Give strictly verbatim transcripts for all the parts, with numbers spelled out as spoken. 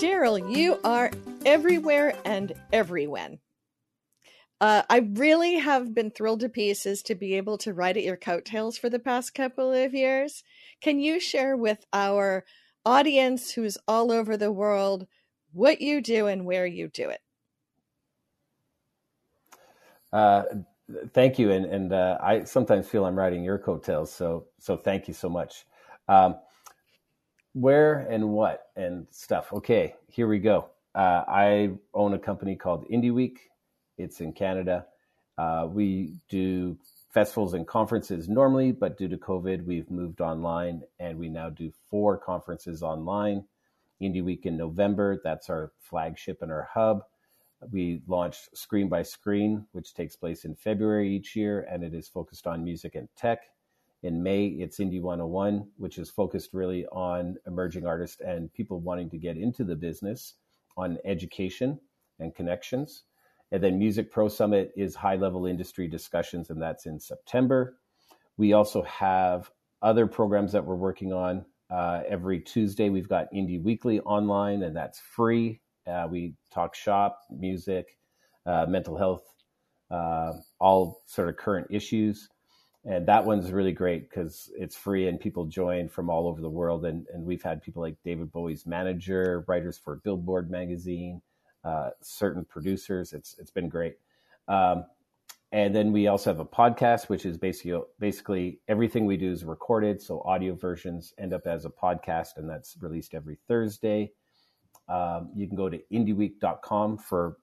Daryl, you are everywhere and everywhen. Uh, I really have been thrilled to pieces to be able to ride at your coattails for the past couple of years. Can you share with our audience who's all over the world what you do and where you do it? Uh, thank you. And, and uh, I sometimes feel I'm riding your coattails. So, so thank you so much. Um, where and what and stuff. Okay, here we go. Uh, I own a company called Indie Week. It's in Canada. Uh, we do festivals and conferences normally, but due to COVID, we've moved online and we now do four conferences online. Indie Week in November, that's our flagship and our hub. We launched Screen by Screen, which takes place in February each year, and it is focused on music and tech. In May, it's Indie one oh one, which is focused really on emerging artists and people wanting to get into the business on education and connections. And then Music Pro Summit is high-level industry discussions, and that's in September. We also have other programs that we're working on. Uh, every Tuesday, we've got Indie Weekly online, and that's free. Uh, we talk shop, music, uh, mental health, uh, all sort of current issues. And that one's really great because it's free and people join from all over the world. And, and we've had people like David Bowie's manager, writers for Billboard magazine, Uh, certain producers. It's it's been great. Um, and then we also have a podcast, which is basically basically everything we do is recorded. So audio versions end up as a podcast, and that's released every Thursday. Um, you can go to indie week dot com for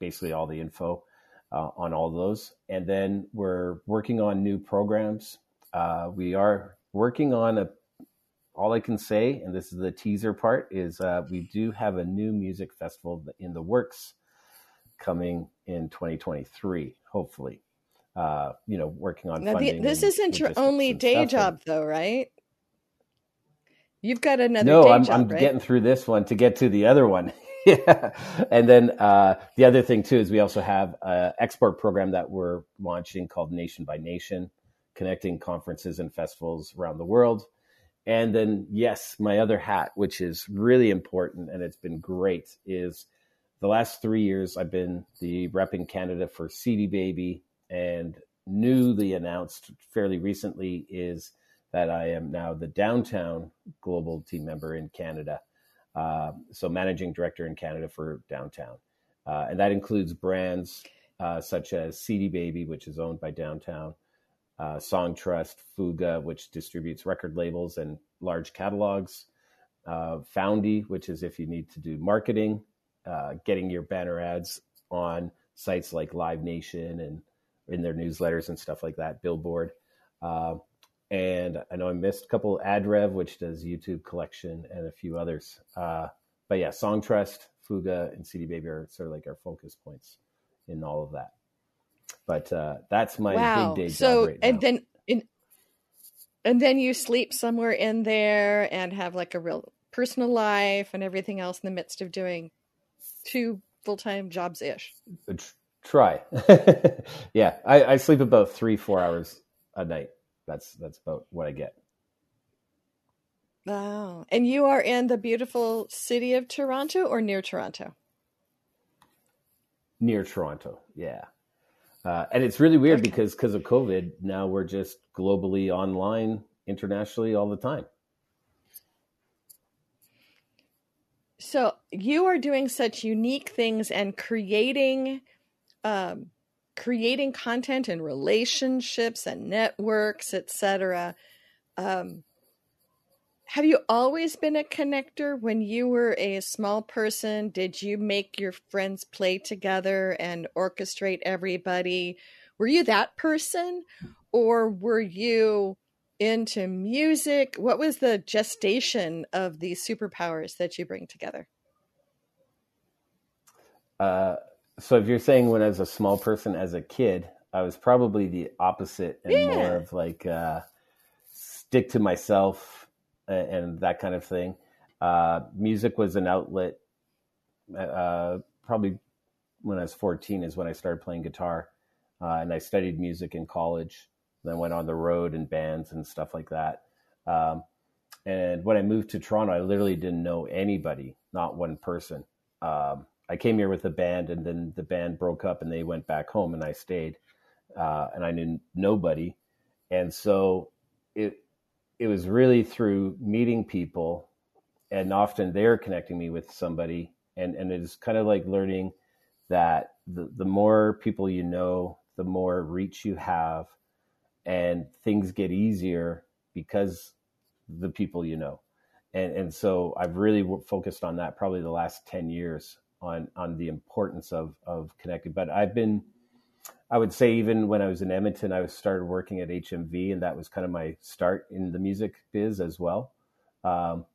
basically all the info uh, on all those. And then we're working on new programs. Uh, we are working on a all I can say, and this is the teaser part, is uh, we do have a new music festival in the works coming in twenty twenty-three, hopefully. Uh, you know, working on now funding. The, this isn't your only day job, and, though, right? You've got another no, day I'm, job, I'm right? getting through this one to get to the other one. yeah. And then uh, the other thing, too, is we also have an export program that we're launching called Nation by Nation, connecting conferences and festivals around the world. And then, yes, my other hat, which is really important, and it's been great, is the last three years I've been the rep in Canada for C D Baby, and newly announced fairly recently is that I am now the Downtown global team member in Canada. Uh, so managing director in Canada for Downtown. Uh, and that includes brands uh, such as C D Baby, which is owned by Downtown, Uh, Songtrust, Fuga, which distributes record labels and large catalogs, uh, Foundy, which is if you need to do marketing, uh, getting your banner ads on sites like Live Nation and in their newsletters and stuff like that, Billboard. Uh, and I know I missed a couple, AdRev, which does YouTube collection, and a few others. Uh, but yeah, Songtrust, Fuga, and C D Baby are sort of like our focus points in all of that. But uh, that's my wow. big day job so, right now. And then, in, and then you sleep somewhere in there and have like a real personal life and everything else in the midst of doing two full-time jobs-ish. Try. yeah, I, I sleep about three, four hours a night. That's that's about what I get. Wow. And you are in the beautiful city of Toronto or near Toronto? Near Toronto, yeah. Uh, and it's really weird because because of COVID, now we're just globally online, internationally all the time. So you are doing such unique things and creating, um, creating content and relationships and networks, et cetera. Um, have you always been a connector? When you were a small person, did you make your friends play together and orchestrate everybody? Were you that person, or were you into music? What was the gestation of these superpowers that you bring together? Uh, so if you're saying when I was a small person as a kid, I was probably the opposite and yeah. more of like uh, stick to myself. And that kind of thing. Uh, music was an outlet. Uh, probably when I was fourteen is when I started playing guitar. Uh, and I studied music in college. Then went on the road in bands and stuff like that. Um, and when I moved to Toronto, I literally didn't know anybody. not one person. Um, I came here with a band, and then the band broke up and they went back home, and I stayed, uh, and I knew nobody. And so it, it was really through meeting people, and often they're connecting me with somebody. And, and it's kind of like learning that the, the more people you know, the more reach you have, and things get easier because the people you know. And and so I've really focused on that probably the last ten years on on the importance of of connecting. But I've been, I would say even when I was in Edmonton, I was started working at H M V, and that was kind of my start in the music biz as well, um,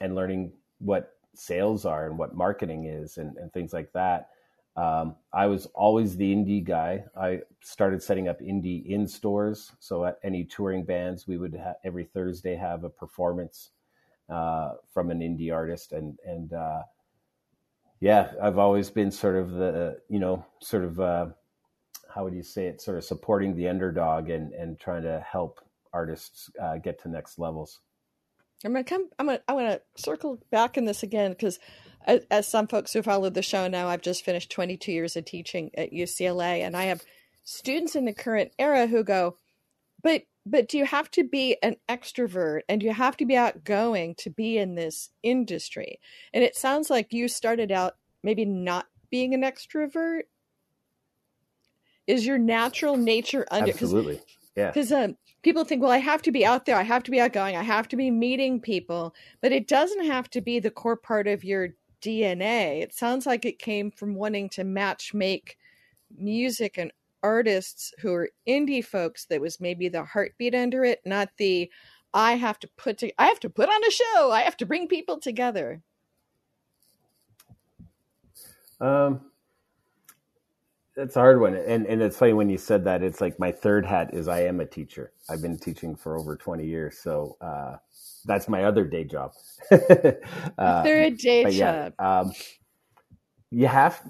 and learning what sales are and what marketing is, and, and things like that. Um, I was always the indie guy. I started setting up indie in stores. So at any touring bands, we would ha- every Thursday have a performance uh, from an indie artist. And, and uh, yeah, I've always been sort of the, you know, sort of, uh, how would you say it? Sort of supporting the underdog, and, and trying to help artists uh, get to next levels. I'm going to come, I'm going to, I want to circle back in this again, because as, as some folks who followed the show know, I've just finished twenty-two years of teaching at U C L A, and I have students in the current era who go, but, but do you have to be an extrovert, and do you have to be outgoing to be in this industry? And it sounds like you started out maybe not being an extrovert. Is your natural nature under? Absolutely. Yeah. Because um, people think, well, I have to be out there. I have to be outgoing. I have to be meeting people. But it doesn't have to be the core part of your D N A. It sounds like it came from wanting to match make music and artists who are indie folks. That was maybe the heartbeat under it, not the I have to put to, I have to put on a show. I have to bring people together. Um. That's a hard one. And and it's funny when you said that, it's like my third hat is I am a teacher. I've been teaching for over twenty years. So uh, that's my other day job. uh, third day job. Yeah, um, you have,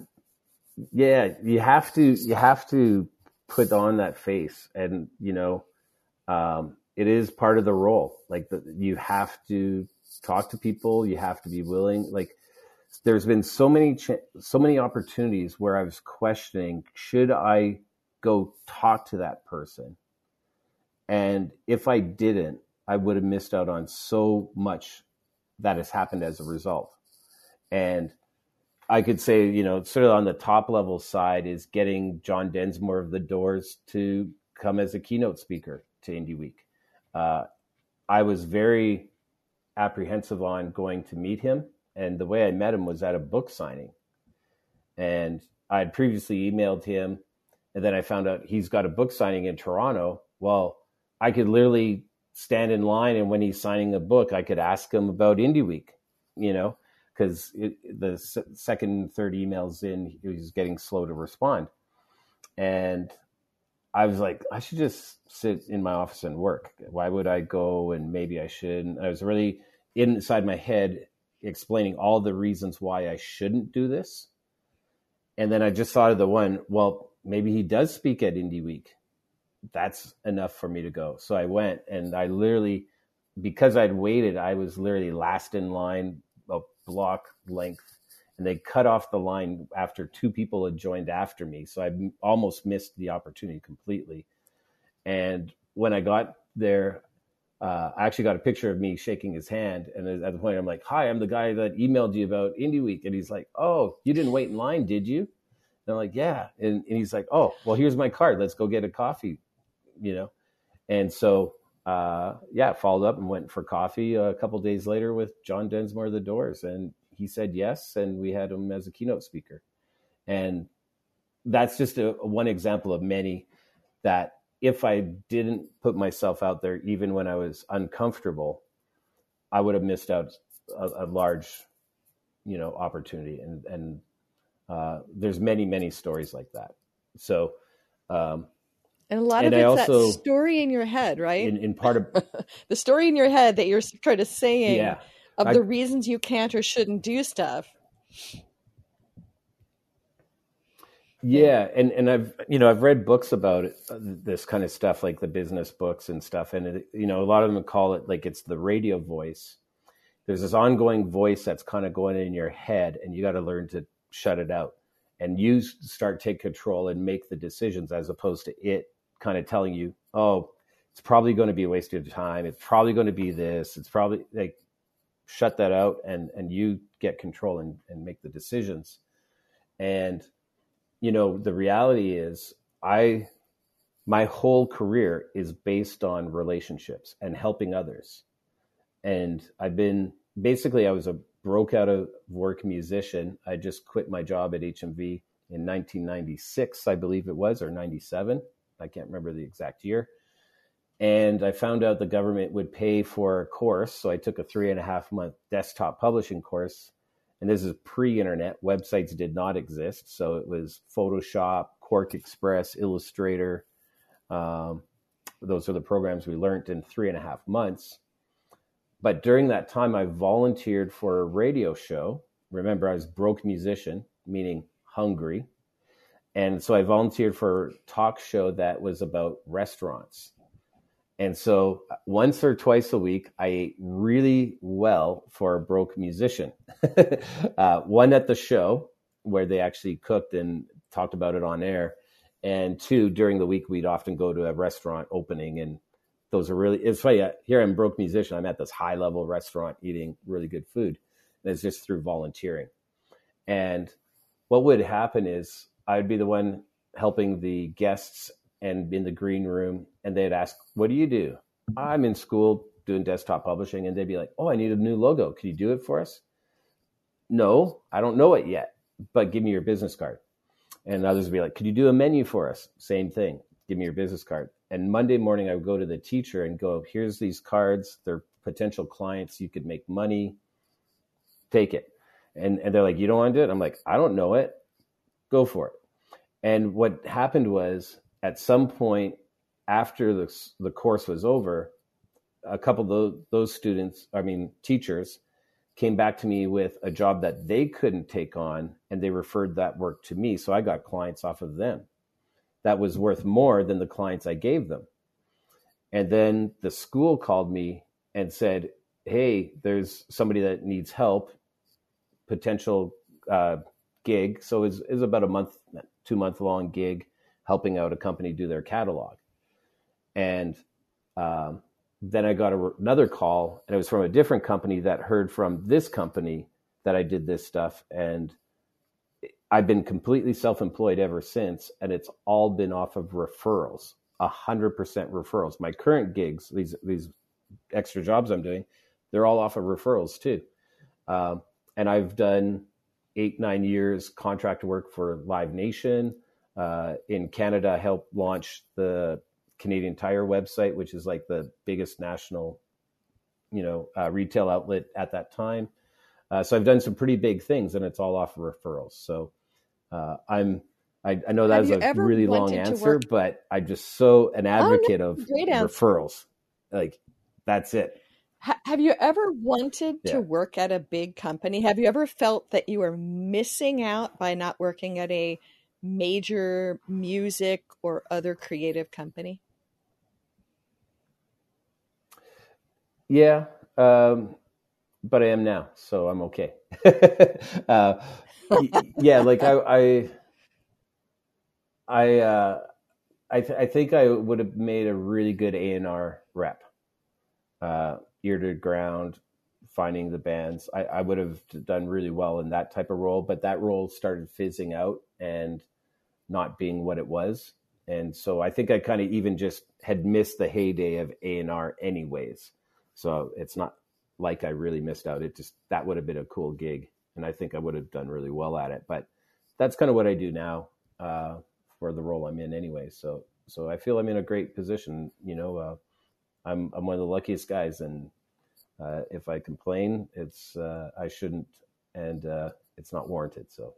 yeah, you have to, you have to put on that face, and, you know, um, it is part of the role. Like the, you have to talk to people. You have to be willing, like, there's been so many, ch- so many opportunities where I was questioning, should I go talk to that person? And if I didn't, I would have missed out on so much that has happened as a result. And I could say, you know, sort of on the top level side is getting John Densmore of the Doors to come as a keynote speaker to Indie Week. Uh, I was very apprehensive on going to meet him. And the way I met him was at a book signing. And I had previously emailed him. And then I found out he's got a book signing in Toronto. Well, I could literally stand in line. And when he's signing a book, I could ask him about Indie Week, you know, because the second and third emails in, he was getting slow to respond. And I was like, I should just sit in my office and work. Why would I go? And maybe I shouldn't. I was really inside my head, explaining all the reasons why I shouldn't do this. And then I just thought of the one, well, maybe he does speak at Indie Week. That's enough for me to go. So I went, and I literally, because I'd waited, I was literally last in line, a block length, and they cut off the line after two people had joined after me. So I almost missed the opportunity completely. And when I got there, Uh, I actually got a picture of me shaking his hand. And at the point I'm like, hi, I'm the guy that emailed you about Indie Week. And he's like, oh, you didn't wait in line, did you? And I'm like, yeah. And, and he's like, oh, well, here's my card. Let's go get a coffee, you know? And so, uh, yeah, followed up and went for coffee a couple days later with John Densmore of the Doors. And he said yes. And we had him as a keynote speaker. And that's just a, one example of many that, if I didn't put myself out there, even when I was uncomfortable, I would have missed out a, a large, you know, opportunity. And, and, uh, there's many, many stories like that. So, um, and a lot of it's also, that story in your head, right? In, in part of the story in your head that you're sort of saying yeah, of I, the reasons you can't or shouldn't do stuff. Yeah. And, and I've, you know, I've read books about it, this kind of stuff, like the business books and stuff. And, it, you know, a lot of them call it like it's the radio voice. there's this ongoing voice that's kind of going in your head, and you got to learn to shut it out. And you start to take control and make the decisions, as opposed to it kind of telling you, oh, it's probably going to be a waste of time. It's probably going to be this. It's probably like, shut that out, and, and you get control and, and make the decisions. And, you know, the reality is I, my whole career is based on relationships and helping others. And I've been, basically I was a broke out of work musician. I just quit my job at H M V in nineteen ninety-six, I believe it was, or ninety-seven. I can't remember the exact year. And I found out the government would pay for a course. So I took a three and a half month desktop publishing course. And this is pre-internet. Websites did not exist. So it was Photoshop, Quark Express, Illustrator. Um, those are the programs we learned in three and a half months. But during that time, I volunteered for a radio show. Remember, I was broke musician, meaning hungry. And so I volunteered for a talk show that was about restaurants. And so once or twice a week, I ate really well for a broke musician. uh, one at the show where they actually cooked and talked about it on air. And two, during the week, we'd often go to a restaurant opening. And those are really, it's funny, uh, here I'm a broke musician. I'm at this high level restaurant eating really good food. And it's just through volunteering. And what would happen is I'd be the one helping the guests and in the green room, and they'd ask, what do you do? I'm in school doing desktop publishing. And they'd be like, oh, I need a new logo. Can you do it for us? No, I don't know it yet, but give me your business card. And others would be like, could you do a menu for us? Same thing. Give me your business card. And Monday morning, I would go to the teacher and go, here's these cards. They're potential clients. You could make money. Take it. And, and they're like, you don't want to do it? I'm like, I don't know it. Go for it. And what happened was, at some point after the the course was over, a couple of those, those students, I mean, teachers, came back to me with a job that they couldn't take on, and they referred that work to me. So I got clients off of them. That was worth more than the clients I gave them. And then the school called me and said, hey, there's somebody that needs help, potential uh, gig. So it was, it was about a month, two month long gig, helping out a company do their catalog. And um, then I got a, another call, and it was from a different company that heard from this company that I did this stuff. And I've been completely self-employed ever since. And it's all been off of referrals, a hundred percent referrals. My current gigs, these, these extra jobs I'm doing, they're all off of referrals too. Um, and I've done eight, nine years contract work for Live Nation. Uh, in Canada, I helped launch the Canadian Tire website, which is like the biggest national, you know, uh, retail outlet at that time. Uh, so I've done some pretty big things, and it's all off of referrals. So uh, I'm, I, I know that was a really long answer, but I'm just so an advocate oh, no, of referrals. Like, that's it. H- have you ever wanted yeah. to work at a big company? Have you ever felt that you were missing out by not working at a major music or other creative company? Yeah, um, but I am now, so I'm okay. uh, yeah, like I, I, I, uh, I, th- I think I would have made a really good A and R rep, uh, ear to ground, finding the bands. I, I would have done really well in that type of role, but that role started fizzing out and not being what it was. And so I think I kind of even just had missed the heyday of A and R anyways. So it's not like I really missed out. It just, that would have been a cool gig. And I think I would have done really well at it, but that's kind of what I do now uh, for the role I'm in anyway. So, so I feel I'm in a great position. You know, uh, I'm, I'm one of the luckiest guys. And uh, if I complain, it's, uh, I shouldn't, and uh, it's not warranted. So.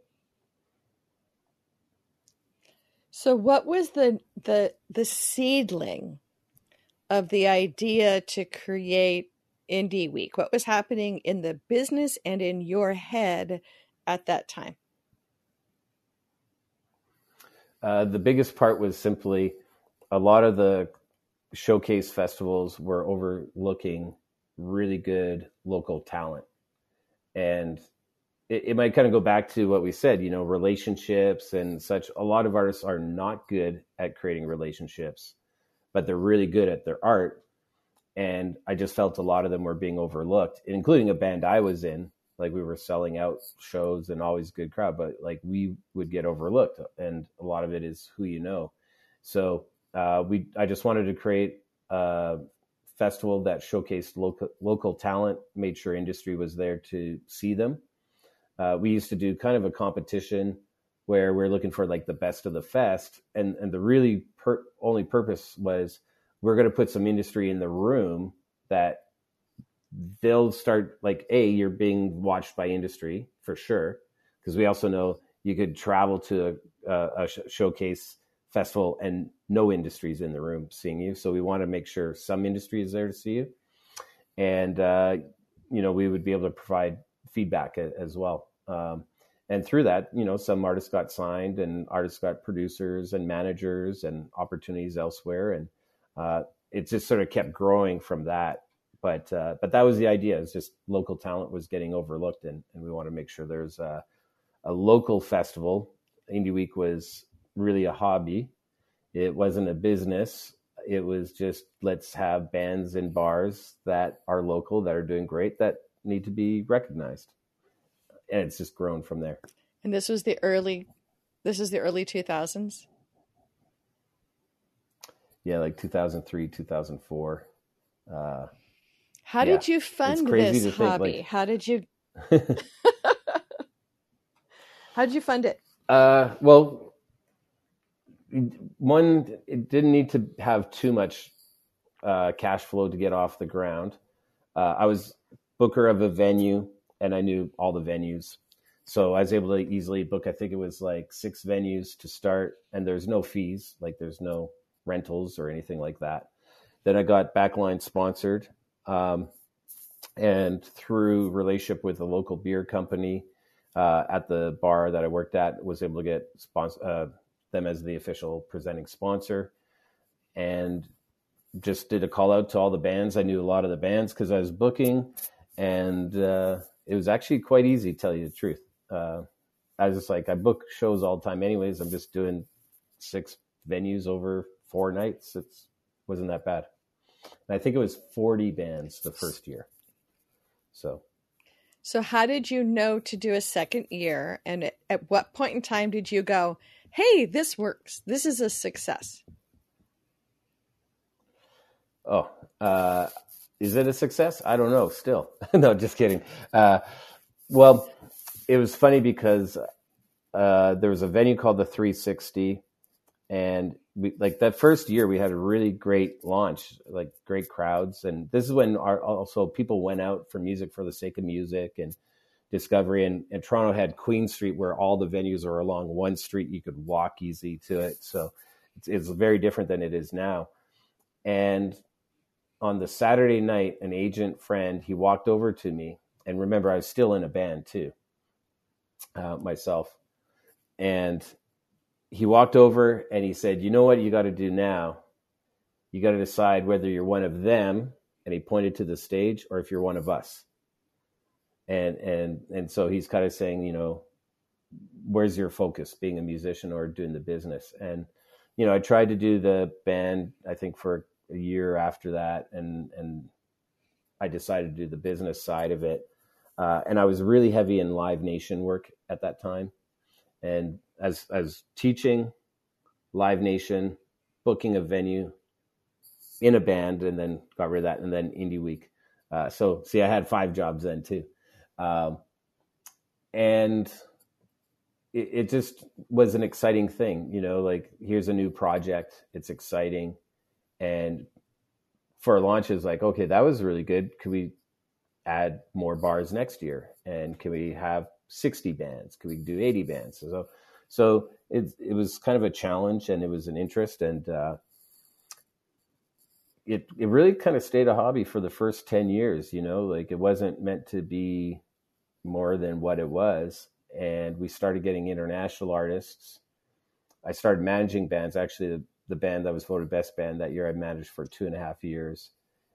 So what was the, the the seedling of the idea to create Indie Week? What was happening in the business and in your head at that time? Uh, the biggest part was simply a lot of the showcase festivals were overlooking really good local talent. And it, it might kind of go back to what we said, you know, relationships and such. A lot of artists are not good at creating relationships, but they're really good at their art. And I just felt a lot of them were being overlooked, including a band I was in. Like, we were selling out shows and always good crowd, but like, we would get overlooked, and a lot of it is who you know. So uh, we, I just wanted to create a festival that showcased local, local talent, made sure industry was there to see them. Uh, we used to do kind of a competition where we're looking for like the best of the fest. And, and the really per- only purpose was, we're going to put some industry in the room that they'll start like, A, you're being watched by industry for sure. Because we also know you could travel to a, a sh- showcase festival and no industry's in the room seeing you. So we want to make sure some industry is there to see you. And, uh, you know, we would be able to provide feedback a, as well. Um, and through that, you know, some artists got signed, and artists got producers and managers and opportunities elsewhere. And, Uh, it just sort of kept growing from that. But uh, but that was the idea. It's just local talent was getting overlooked, and, and we want to make sure there's a, a local festival. Indie Week was really a hobby. It wasn't a business. It was just, let's have bands and bars that are local, that are doing great, that need to be recognized. And it's just grown from there. And this was the early, this is the early two thousands? Yeah, like two thousand three, two thousand four. Uh, How yeah. did you fund this hobby? Think, like... How did you? How did you fund it? Uh, well, one, it didn't need to have too much uh, cash flow to get off the ground. Uh, I was booker of a venue, and I knew all the venues, so I was able to easily book. I think it was like six venues to start, and there's no fees. Like, there's no rentals or anything like that. Then I got backline sponsored, um, and through relationship with a local beer company uh, at the bar that I worked at, was able to get sponsor, uh, them as the official presenting sponsor, and just did a call out to all the bands. I knew a lot of the bands because I was booking, and uh, it was actually quite easy, to tell you the truth. Uh, I was just like, I book shows all the time anyways. I'm just doing six venues over four nights. It wasn't that bad. And I think it was forty bands the first year. So, so how did you know to do a second year? And at, at what point in time did you go, hey, this works, this is a success? Oh, uh, is it a success? I don't know still. No, just kidding. Uh, well, it was funny because uh, there was a venue called the three sixty, and we, like, that first year, we had a really great launch, like great crowds. And this is when our, also people went out for music for the sake of music and discovery. And, and Toronto had Queen Street, where all the venues are along one street. You could walk easy to it. So it's, it's very different than it is now. And on the Saturday night, an agent friend, he walked over to me. And remember, I was still in a band too, uh, myself. And he walked over and he said, you know what you got to do now? You got to decide whether you're one of them, and he pointed to the stage, or if you're one of us. And, and, and so he's kind of saying, you know, where's your focus, being a musician or doing the business? And, you know, I tried to do the band, I think, for a year after that. And, and I decided to do the business side of it. Uh, and I was really heavy in Live Nation work at that time. And, As as teaching, Live Nation, booking a venue, in a band, and then got rid of that, and then Indie Week. Uh, so, see, I had five jobs then too. Um, and it, it just was an exciting thing, you know, like, here's a new project, it's exciting. And for our launch, it's like, okay, that was really good. Can we add more bars next year? And can we have sixty bands? Can we do eighty bands? So, So it it was kind of a challenge, and it was an interest, and uh, it it really kind of stayed a hobby for the first ten years. You know, like, it wasn't meant to be more than what it was. And we started getting international artists. I started managing bands. Actually, the, the band that was voted best band that year, I managed for two and a half years,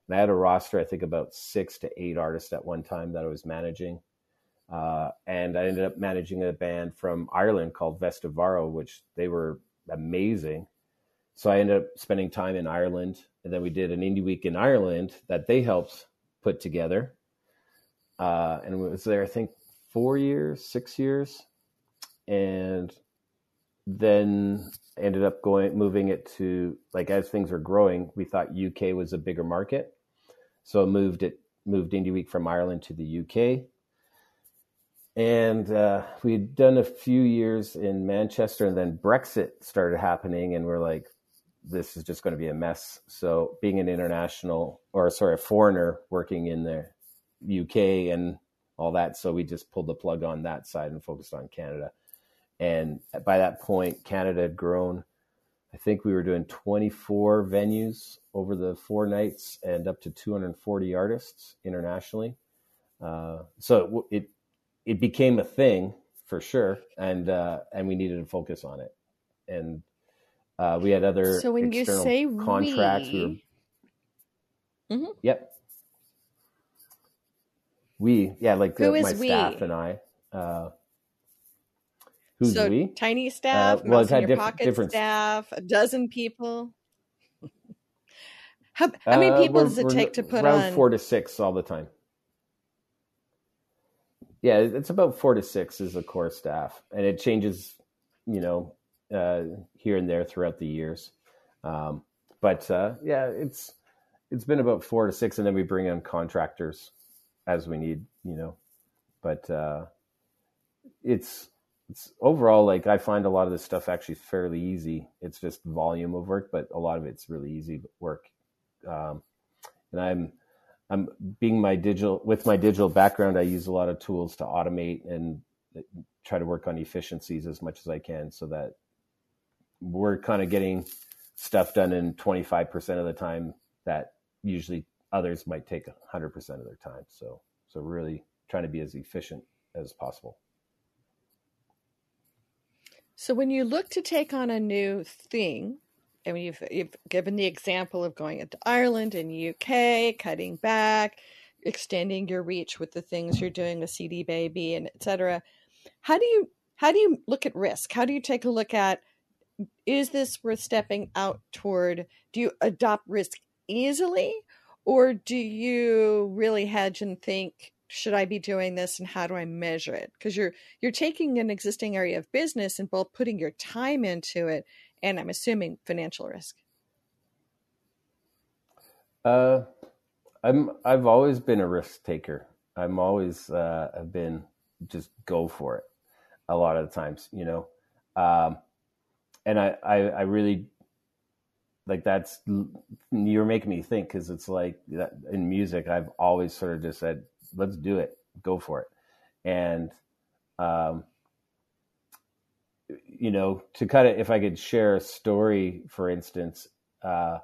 And I had a roster, I think about six to eight artists at one time that I was managing. Uh, and I ended up managing a band from Ireland called Vestivaro, which they were amazing. So I ended up spending time in Ireland. And then we did an Indie Week in Ireland that they helped put together. Uh, and it was there, I think, four years, six years. And then ended up going, moving it to, like, as things were growing, we thought U K was a bigger market. So moved it, moved Indie Week from Ireland to the U K. And uh, we had done a few years in Manchester, and then Brexit started happening, and we're like, this is just going to be a mess. So being an international, or sorry, a foreigner working in the U K and all that. So we just pulled the plug on that side and focused on Canada. And by that point, Canada had grown. I think we were doing twenty-four venues over the four nights and up to two hundred forty artists internationally. Uh, so it, it it became a thing for sure. And, uh, and we needed to focus on it. And uh, we had other so when external you say contracts. We... We were... mm-hmm. Yep. We, yeah, like the, my we? staff and I, uh, Who's so we? Tiny staff, uh, well, mouse in your diff- pocket different... staff, a dozen people. How, how many people uh, does it take to put around on? Around four to six all the time. Yeah, it's about four to six is the core staff. And it changes, you know, uh, here and there throughout the years. Um, but uh, yeah, it's it's been about four to six. And then we bring in contractors as we need, you know. But uh, it's... It's overall, like, I find a lot of this stuff actually fairly easy. It's just volume of work, but a lot of it's really easy work. Um, and I'm, I'm being my digital with my digital background. I use a lot of tools to automate and try to work on efficiencies as much as I can, so that we're kind of getting stuff done in twenty-five percent of the time that usually others might take one hundred percent of their time. So, so really trying to be as efficient as possible. So when you look to take on a new thing, I mean, you've, you've given the example of going into Ireland and U K, cutting back, extending your reach with the things you're doing with C D Baby and et cetera. How do you, how do you look at risk? How do you take a look at, is this worth stepping out toward? Do you adopt risk easily, or do you really hedge and think, should I be doing this and how do I measure it? Because you're you're taking an existing area of business and both putting your time into it and, I'm assuming, financial risk. Uh, I'm I've always been a risk taker. I'm always uh, I've been just go for it a lot of the times, you know. Um, and I, I I really like that's you're making me think, because it's like that, in music I've always sort of just said, let's do it, go for it. And, um, you know, to kind of, if I could share a story, for instance, uh,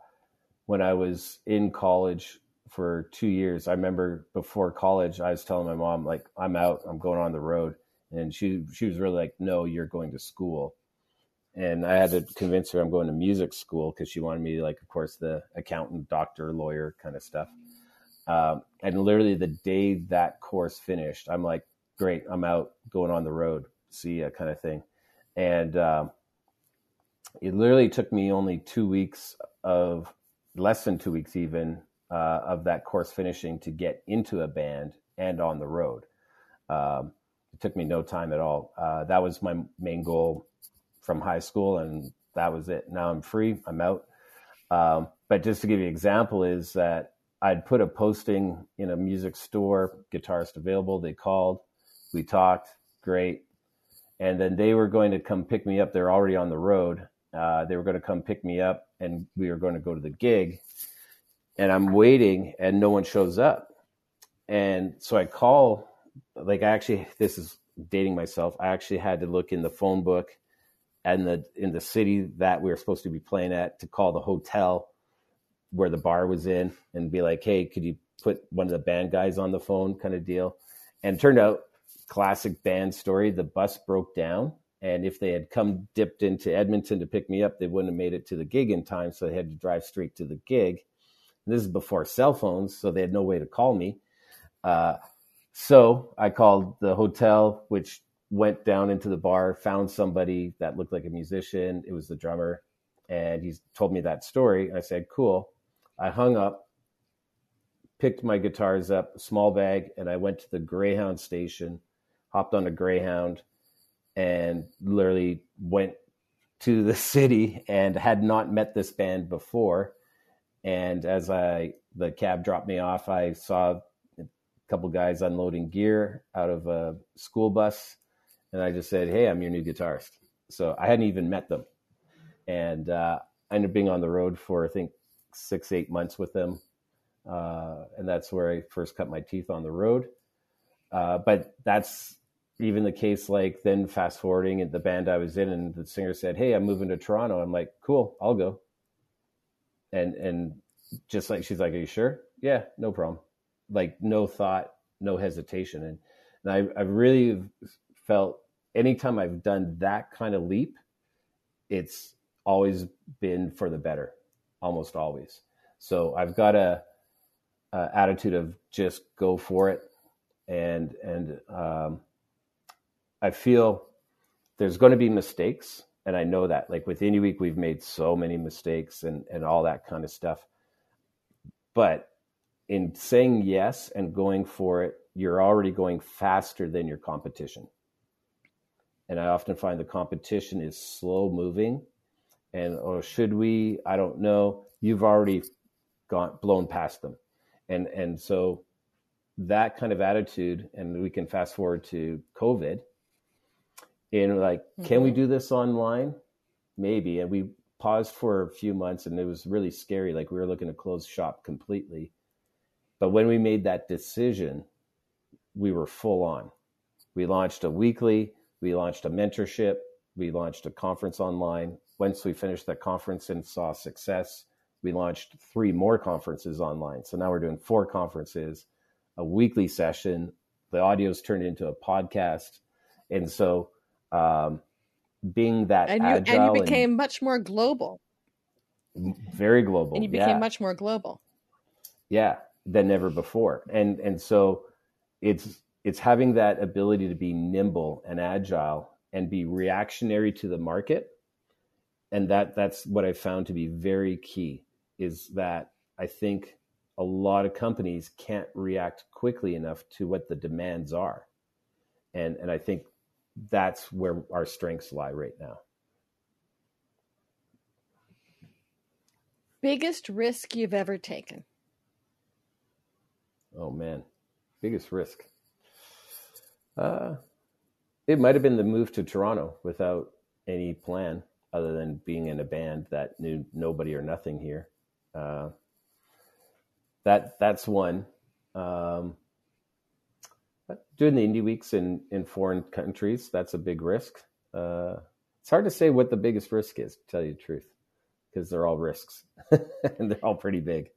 when I was in college for two years, I remember before college, I was telling my mom, like, I'm out, I'm going on the road. And she, she was really like, no, you're going to school. And I had to convince her I'm going to music school, 'cause she wanted me to, like, of course, the accountant, doctor, lawyer kind of stuff. Um, and literally the day that course finished, I'm like, great, I'm out, going on the road, see ya, kind of thing. And um, it literally took me only two weeks of, less than two weeks even, uh, of that course finishing to get into a band and on the road. Um, it took me no time at all. Uh, that was my main goal from high school, and that was it. Now I'm free, I'm out. Um, but just to give you an example is that I'd put a posting in a music store, guitarist available. They called, we talked, great. And then they were going to come pick me up. They're already on the road. Uh, they were going to come pick me up, and we were going to go to the gig, and I'm waiting and no one shows up. And so I call, like, I actually, this is dating myself. I actually had to look in the phone book and the, in the city that we were supposed to be playing at, to call the hotel where the bar was in and be like, hey, could you put one of the band guys on the phone, kind of deal. And it turned out, classic band story, the bus broke down. And if they had come dipped into Edmonton to pick me up, they wouldn't have made it to the gig in time. So they had to drive straight to the gig. This is before cell phones, so they had no way to call me. Uh, so I called the hotel, which went down into the bar, found somebody that looked like a musician. It was the drummer. And he told me that story. And I said, cool. I hung up, picked my guitars up, small bag, and I went to the Greyhound station, hopped on a Greyhound, and literally went to the city and had not met this band before. And as I, the cab dropped me off, I saw a couple guys unloading gear out of a school bus. And I just said, hey, I'm your new guitarist. So I hadn't even met them. And uh, I ended up being on the road for, I think, six, eight months with them. Uh, and that's where I first cut my teeth on the road. Uh, but that's even the case, like, then fast forwarding at the band I was in, and the singer said, hey, I'm moving to Toronto. I'm like, cool, I'll go. And, and just like, she's like, are you sure? Yeah, no problem. Like, no thought, no hesitation. And, and I, I really felt anytime I've done that kind of leap, it's always been for the better, almost always. So I've got a, a attitude of just go for it. And, and, um, I feel there's going to be mistakes, and I know that. Like with Indie Week, we've made so many mistakes and, and all that kind of stuff. But in saying yes and going for it, you're already going faster than your competition. And I often find the competition is slow moving, and oh, should we? I don't know. You've already gone blown past them, and and so that kind of attitude, and we can fast forward to COVID. And like, mm-hmm. Can we do this online? Maybe. And we paused for a few months, and it was really scary. Like, we were looking to close shop completely. But when we made that decision, we were full on. We launched a weekly, we launched a mentorship, we launched a conference online. Once we finished that conference and saw success, we launched three more conferences online. So now we're doing four conferences, a weekly session. The audio's turned into a podcast. And so, Um, being that and you, agile and you became and much more global, very global, and you became yeah. much more global, yeah, than ever before. And and so it's it's having that ability to be nimble and agile and be reactionary to the market, and that that's what I found to be very key. Is that I think a lot of companies can't react quickly enough to what the demands are, and and I think that's where our strengths lie right now. Biggest risk you've ever taken? Oh man, biggest risk. Uh, it might've been the move to Toronto without any plan other than being in a band that knew nobody or nothing here. Uh, that that's one. Um, Doing the Indie Weeks in, in foreign countries, that's a big risk. Uh, it's hard to say what the biggest risk is, to tell you the truth, because they're all risks and they're all pretty big.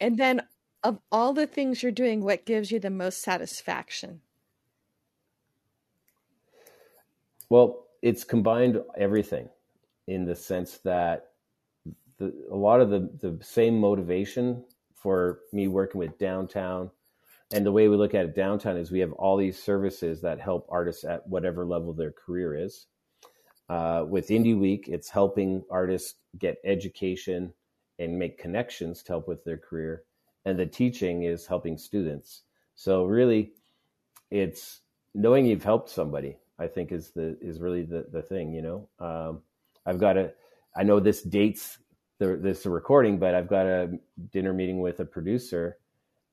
And then of all the things you're doing, what gives you the most satisfaction? Well, it's combined everything in the sense that the, a lot of the, the same motivation for me working with Downtown. And the way we look at it, Downtown, is we have all these services that help artists at whatever level their career is. Uh, with Indie Week, it's helping artists get education and make connections to help with their career. And the teaching is helping students. So really, it's knowing you've helped somebody, I think, is the is really the, the thing, you know. Um, I've got a, I know this dates the, this recording, but I've got a dinner meeting with a producer.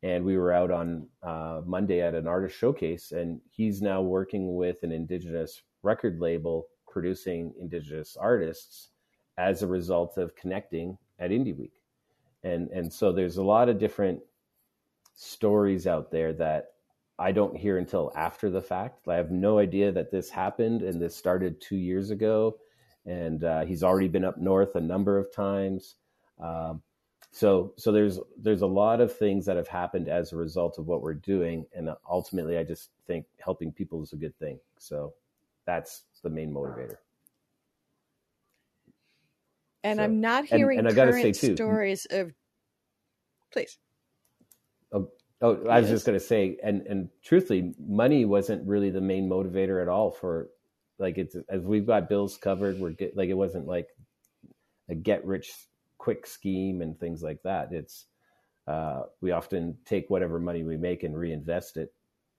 And we were out on uh, Monday at an artist showcase, and he's now working with an Indigenous record label producing Indigenous artists as a result of connecting at Indie Week. And and so there's a lot of different stories out there that I don't hear until after the fact. I have no idea that this happened, and this started two years ago, and uh, he's already been up north a number of times. Um, So, so there's, there's a lot of things that have happened as a result of what we're doing. And ultimately, I just think helping people is a good thing. So that's the main motivator. And so, I'm not hearing and, and current say too, stories of, please. Oh, oh I was yes. just going to say, and, and truthfully, money wasn't really the main motivator at all for, like, it's, as we've got bills covered, we're get, like, it wasn't like a get rich quick scheme and things like that. It's, uh, we often take whatever money we make and reinvest it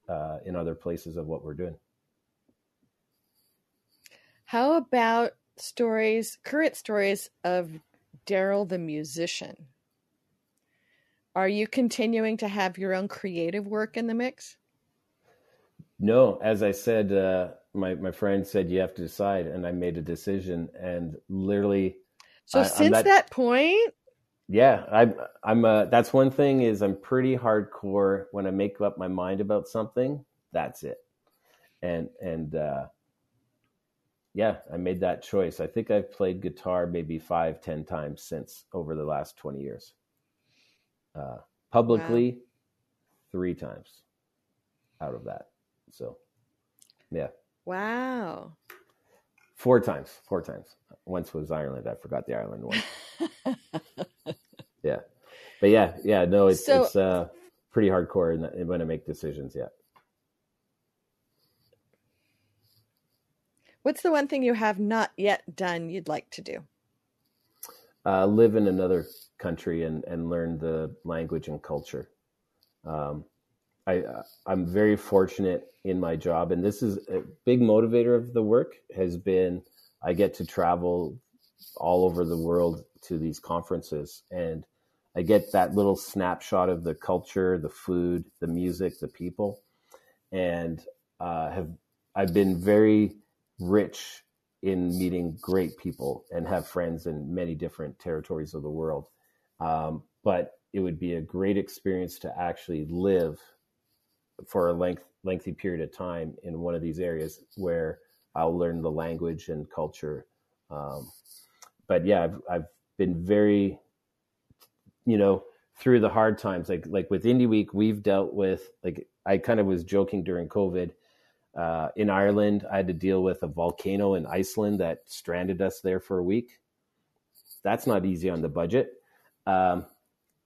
uh, in other places of what we're doing. How about stories, current stories of Daryl the musician? Are you continuing to have your own creative work in the mix? No, as I said, uh, my, my friend said, you have to decide. And I made a decision, and literally. So I, since that, that point. Yeah, I'm, I'm, uh, that's one thing is I'm pretty hardcore when I make up my mind about something, that's it. And, and, uh, yeah, I made that choice. I think I've played guitar maybe five, ten times since over the last twenty years. Uh, publicly, wow. three times out of that. So, yeah. Wow. Four times, four times. Once was Ireland. I forgot the Ireland one. yeah. But yeah, yeah, no, it's, so, it's uh, pretty hardcore in that, when I make decisions, yeah. What's the one thing you have not yet done you'd like to do? Uh, live in another country and, and learn the language and culture. Um, I, I'm very fortunate in my job, and this is a big motivator of the work has been I get to travel all over the world to these conferences, and I get that little snapshot of the culture, the food, the music, the people, and uh, have I've been very... rich in meeting great people and have friends in many different territories of the world. Um, but it would be a great experience to actually live for a length, lengthy period of time in one of these areas where I'll learn the language and culture. Um, but yeah, I've, I've been very, you know, through the hard times, like, like with Indie Week, we've dealt with, like, I kind of was joking during COVID. Uh, in Ireland, I had to deal with a volcano in Iceland that stranded us there for a week. That's not easy on the budget. Um,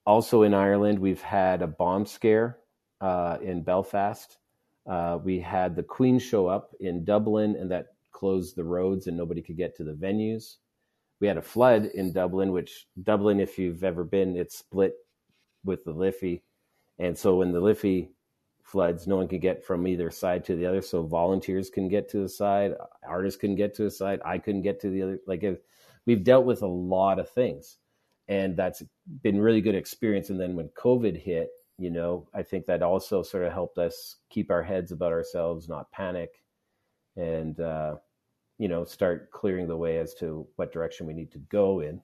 also in Ireland, we've had a bomb scare uh, in Belfast. Uh, we had the Queen show up in Dublin, and that closed the roads and nobody could get to the venues. We had a flood in Dublin, which Dublin, if you've ever been, it's split with the Liffey. And so when the Liffey floods, no one could get from either side to the other. So volunteers couldn't get to the side. Artists couldn't get to the side. I couldn't get to the other. Like, if, we've dealt with a lot of things, and that's been really good experience. And then when COVID hit, you know, I think that also sort of helped us keep our heads about ourselves, not panic, and, uh, you know, start clearing the way as to what direction we need to go in.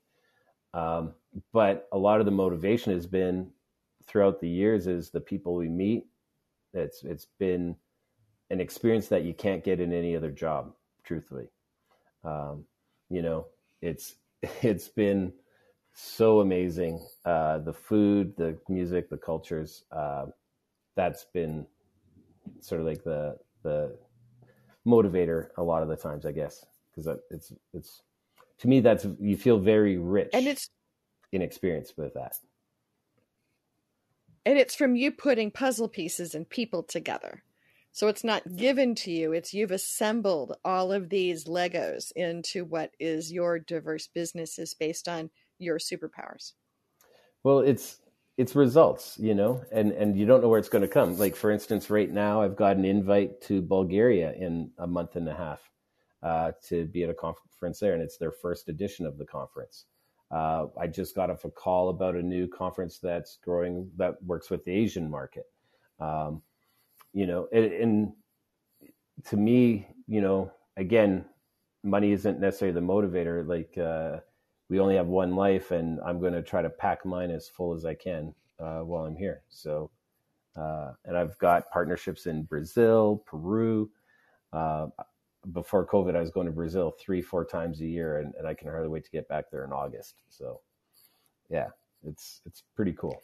Um, but a lot of the motivation has been throughout the years is the people we meet. It's it's been an experience that you can't get in any other job, truthfully. Um, you know, it's it's been so amazing. Uh, the food, the music, the cultures. Uh, that's been sort of like the the motivator a lot of the times, I guess, because it's it's to me that's you feel very rich and it's in experience with that. And it's from you putting puzzle pieces and people together. So it's not given to you. It's you've assembled all of these Legos into what is your diverse businesses based on your superpowers. Well, it's it's results, you know, and, and you don't know where it's going to come. Like, for instance, right now, I've got an invite to Bulgaria in a month and a half uh, to be at a conference there. And it's their first edition of the conference. Uh, I just got off a call about a new conference that's growing that works with the Asian market. Um, you know, and, and to me, you know, again, money isn't necessarily the motivator. Like, uh, we only have one life, and I'm going to try to pack mine as full as I can uh, while I'm here. So, uh, and I've got partnerships in Brazil, Peru. Uh, Before COVID, I was going to Brazil three, four times a year, and, and I can hardly wait to get back there in August. So, yeah, it's it's pretty cool.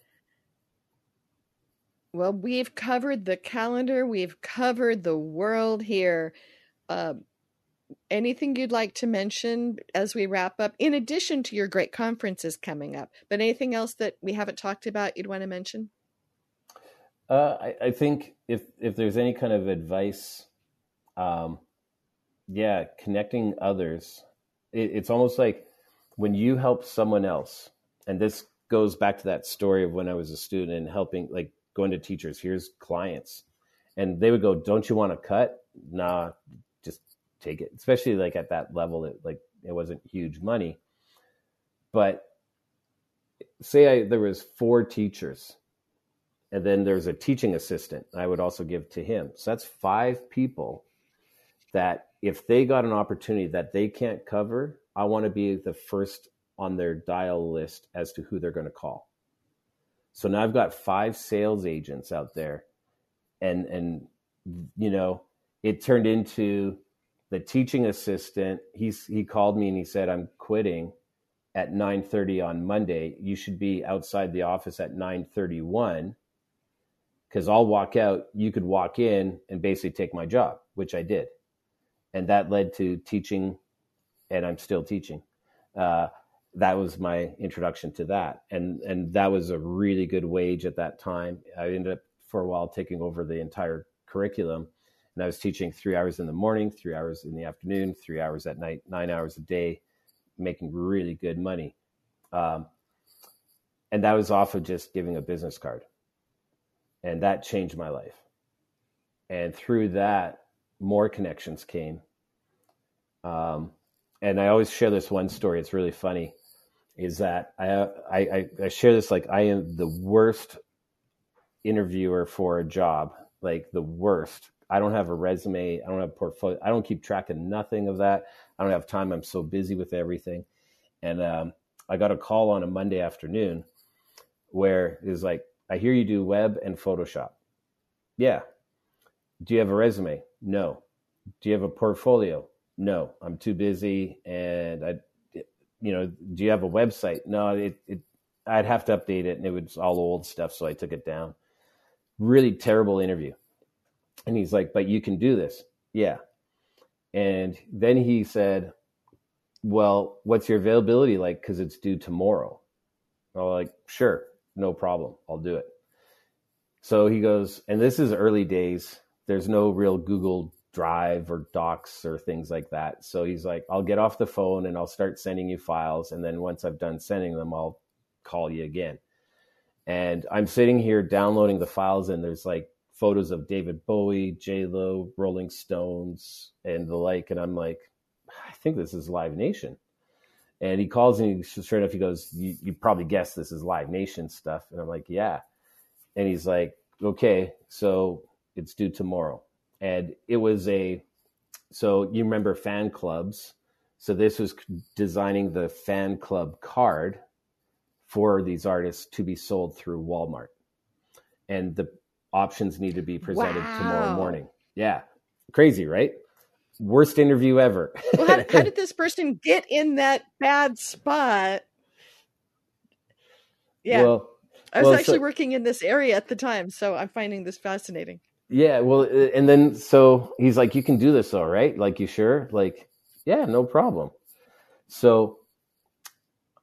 Well, we've covered the calendar. We've covered the world here. Uh, anything you'd like to mention as we wrap up, in addition to your great conferences coming up, but anything else that we haven't talked about you'd want to mention? Uh, I, I think if, if there's any kind of advice, um, yeah, connecting others, it, it's almost like when you help someone else, and this goes back to that story of when I was a student and helping, like going to teachers, here's clients, and they would go, don't you want to cut? Nah, just take it. Especially like at that level, it, like it wasn't huge money, but say I, there was four teachers. And then there's a teaching assistant I would also give to him. So that's five people that if they got an opportunity that they can't cover, I want to be the first on their dial list as to who they're going to call. So now I've got five sales agents out there, and, and, you know, it turned into the teaching assistant. He's, he called me and he said, I'm quitting at nine thirty on Monday. You should be outside the office at nine thirty-one. Because I'll walk out, you could walk in and basically take my job, which I did. And that led to teaching, and I'm still teaching. Uh, that was my introduction to that. And and that was a really good wage at that time. I ended up for a while taking over the entire curriculum. And I was teaching three hours in the morning, three hours in the afternoon, three hours at night, nine hours a day, making really good money. Um, and that was off of just giving a business card. And that changed my life. And through that, more connections came. Um, and I always share this one story. It's really funny, is that I, I, I share this, like I am the worst interviewer for a job, like the worst. I don't have a resume. I don't have a portfolio. I don't keep track of nothing of that. I don't have time. I'm so busy with everything. And um, I got a call on a Monday afternoon where it was like, I hear you do web and Photoshop. Yeah. Do you have a resume? No. Do you have a portfolio? No, I'm too busy. And I, you know, do you have a website? No, it, it, I'd have to update it, and it was all old stuff. So I took it down. Really terrible interview. And he's like, but you can do this. Yeah. And then he said, well, what's your availability like? 'Cause it's due tomorrow. I was like, sure. No problem. I'll do it. So he goes, and this is early days. There's no real Google Drive or Docs or things like that. So he's like, I'll get off the phone and I'll start sending you files. And then once I've done sending them, I'll call you again. And I'm sitting here downloading the files, and there's like photos of David Bowie, J-Lo, Rolling Stones, and the like. And I'm like, I think this is Live Nation. And he calls and he, sure enough, he goes, you, you probably guessed this is Live Nation stuff. And I'm like, yeah. And he's like, okay, so it's due tomorrow. And it was a, so you remember fan clubs. So this was designing the fan club card for these artists to be sold through Walmart. And the options need to be presented wow. tomorrow morning. Yeah. Crazy, right? Worst interview ever. Well, how, how did this person get in that bad spot? Yeah. Well, I was well, actually so, working in this area at the time, so I'm finding this fascinating. Yeah. Well, and then, so he's like, you can do this though, right? Like, you sure? Like, yeah, no problem. So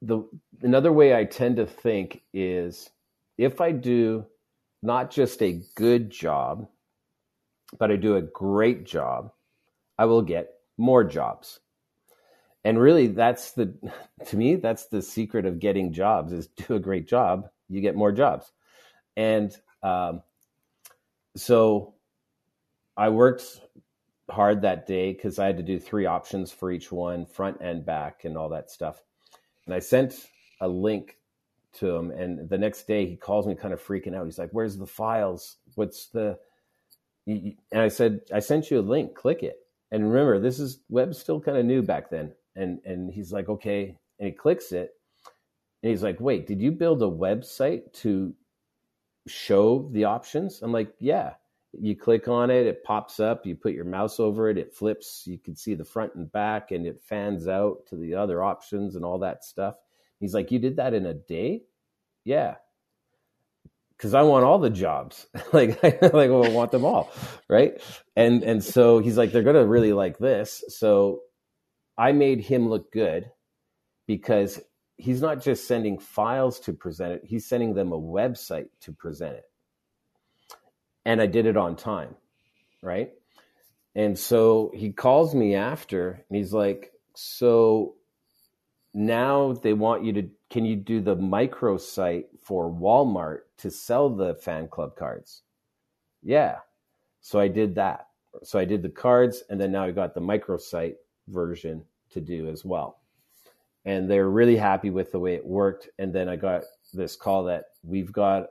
the, another way I tend to think is, if I do not just a good job, but I do a great job, I will get more jobs. And really, that's the, to me, that's the secret of getting jobs, is do a great job, you get more jobs. And um, so I worked hard that day because I had to do three options for each one, front and back and all that stuff. And I sent a link to him, and the next day he calls me kind of freaking out. He's like, where's the files? What's the, and I said, I sent you a link, click it. And remember, this is web still kind of new back then. And and he's like, okay. And he clicks it. And he's like, wait, did you build a website to show the options? I'm like, yeah. You click on it, it pops up, you put your mouse over it, it flips, you can see the front and back, and it fans out to the other options and all that stuff. He's like, you did that in a day? Yeah. because I want all the jobs. like, I like, well, I want them all, right? And and so he's like, they're going to really like this. So I made him look good because he's not just sending files to present it. He's sending them a website to present it. And I did it on time, right? And so he calls me after and he's like, so now they want you to, can you do the microsite for Walmart to sell the fan club cards? Yeah. So I did that. So I did the cards, and then now I got the microsite version to do as well. And they're really happy with the way it worked. And then I got this call that we've got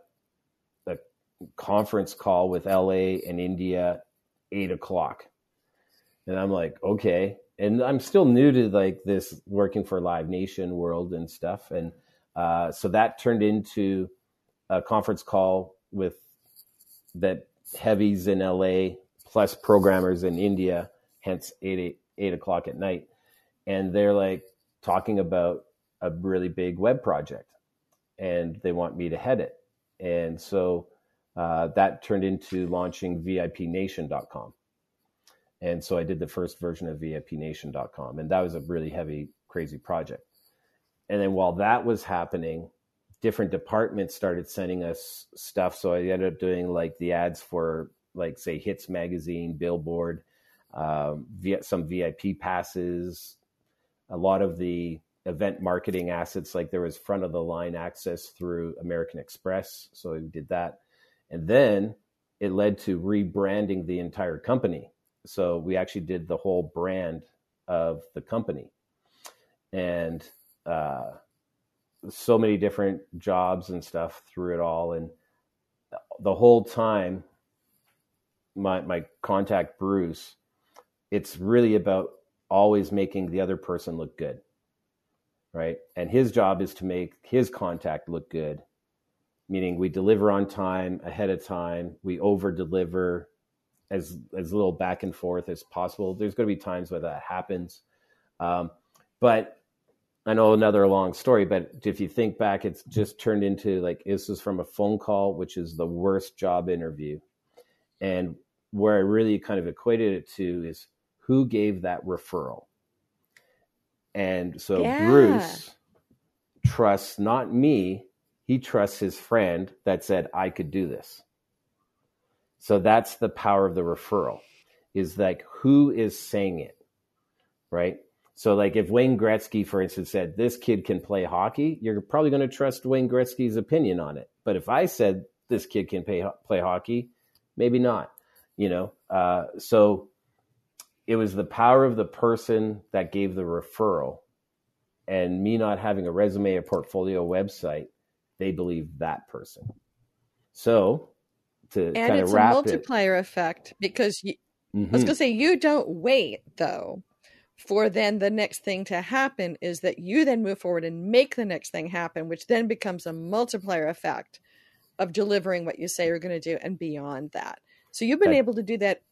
a conference call with L A and India, eight o'clock. And I'm like, okay. And I'm still new to like this working for Live Nation world and stuff. And uh, so that turned into a conference call with the heavies in L A plus programmers in India, hence eight, eight, eight o'clock at night. And they're like talking about a really big web project and they want me to head it. And so uh, that turned into launching V I P Nation dot com. And so I did the first version of V I P Nation dot com, and that was a really heavy, crazy project. And then while that was happening, different departments started sending us stuff. So I ended up doing like the ads for like, say, Hits Magazine, Billboard, um, some V I P passes, a lot of the event marketing assets. Like there was front of the line access through American Express. So we did that. And then it led to rebranding the entire company. So we actually did the whole brand of the company, and uh, so many different jobs and stuff through it all. And the whole time, my my contact Bruce, it's really about always making the other person look good, right? And his job is to make his contact look good, meaning we deliver on time, ahead of time, we over deliver, as as little back and forth as possible. There's going to be times where that happens. Um, but I know another long story, but if you think back, it's just turned into like, this is from a phone call, which is the worst job interview. And where I really kind of equated it to is who gave that referral. And so yeah. Bruce trusts not me, he trusts his friend that said, I could do this. So that's the power of the referral, is like, who is saying it, right? So like if Wayne Gretzky, for instance, said, this kid can play hockey, you're probably going to trust Wayne Gretzky's opinion on it. But if I said, this kid can pay, play hockey, maybe not, you know? Uh, so it was the power of the person that gave the referral, and me not having a resume, a portfolio, website, they believe that person. So... To and kind it's of wrap a multiplier it. Effect because you, mm-hmm. I was going to say, you don't wait though for then the next thing to happen, is that you then move forward and make the next thing happen, which then becomes a multiplier effect of delivering what you say you're going to do and beyond that. So you've been that, able to do that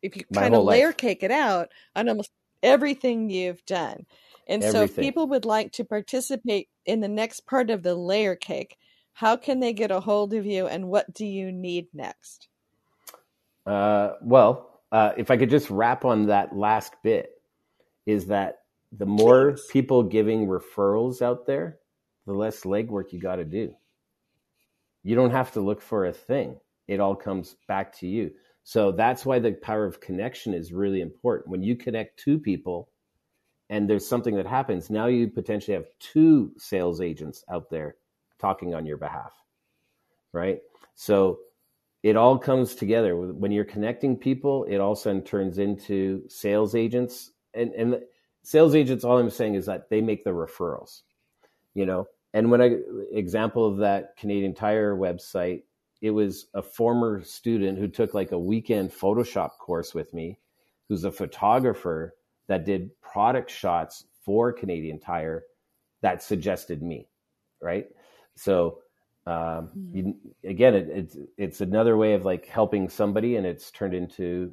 if you kind of layer life. Cake it out on almost everything you've done. And everything. So if people would like to participate in the next part of the layer cake, how can they get a hold of you, and what do you need next? Uh, well, uh, if I could just wrap on that last bit, is that the more Please. people giving referrals out there, the less legwork you got to do. You don't have to look for a thing. It all comes back to you. So that's why the power of connection is really important. When you connect two people and there's something that happens, now you potentially have two sales agents out there talking on your behalf, right? So it all comes together. When you're connecting people, it all of a sudden turns into sales agents. And, and sales agents, all I'm saying is that they make the referrals, you know? And when I, example of that Canadian Tire website, it was a former student who took like a weekend Photoshop course with me, who's a photographer that did product shots for Canadian Tire, that suggested me, right? So, um, you, again, it, it's, it's another way of like helping somebody, and it's turned into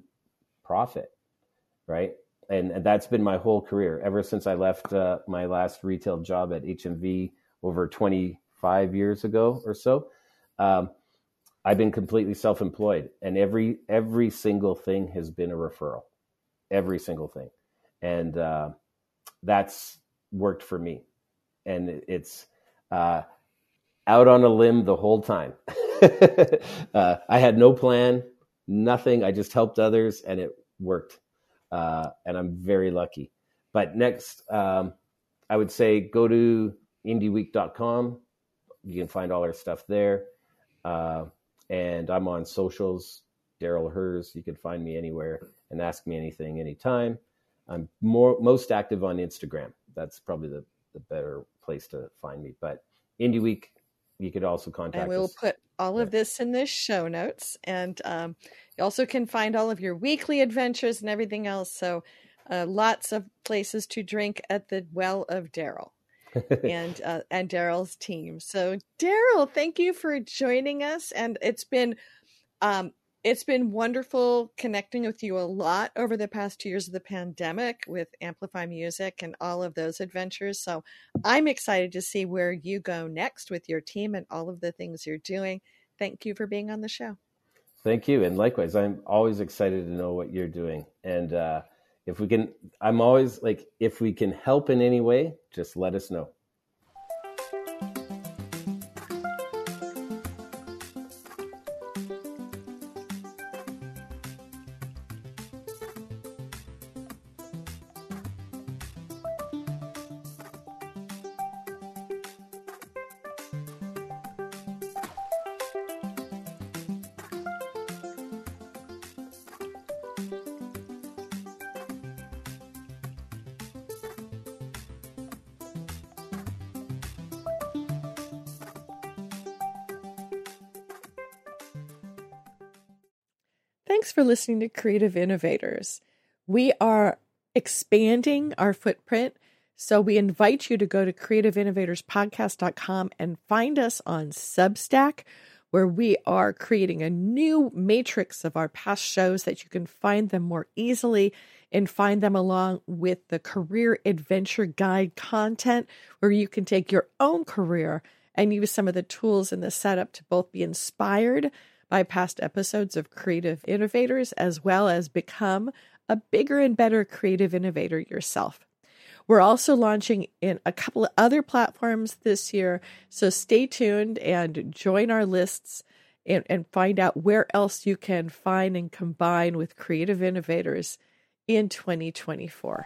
profit. Right. And, and that's been my whole career ever since I left uh, my last retail job at H M V over twenty-five years ago or so. Um, I've been completely self-employed, and every every single thing has been a referral, every single thing. And uh, that's worked for me. And it's uh, out on a limb the whole time. uh, I had no plan, nothing. I just helped others, and it worked. Uh, and I'm very lucky. But next, um, I would say go to indie week dot com. You can find all our stuff there. Uh, and I'm on socials, Daryl Hers. You can find me anywhere and ask me anything, anytime. I'm more most active on Instagram. That's probably the, the better place to find me. But Indie Week, you could also contact us. And we'll us. put all of this in the show notes. And um, you also can find all of your weekly adventures and everything else. So uh, lots of places to drink at the well of Daryl. and uh, and Daryl's team. So Daryl, thank you for joining us, and it's been um, it's been wonderful connecting with you a lot over the past two years of the pandemic with Amplify Music and all of those adventures. So I'm excited to see where you go next with your team and all of the things you're doing. Thank you for being on the show. Thank you, and likewise, I'm always excited to know what you're doing, and uh, if we can, I'm always like, if we can help in any way, just let us know. Thanks for listening to Creative Innovators. We are expanding our footprint, so we invite you to go to creative innovators podcast dot com and find us on Substack, where we are creating a new matrix of our past shows that you can find them more easily and find them along with the Career Adventure Guide content, where you can take your own career and use some of the tools in the setup to both be inspired by past episodes of Creative Innovators, as well as become a bigger and better creative innovator yourself. We're also launching in a couple of other platforms this year, so stay tuned and join our lists and, and find out where else you can find and combine with Creative Innovators in twenty twenty-four.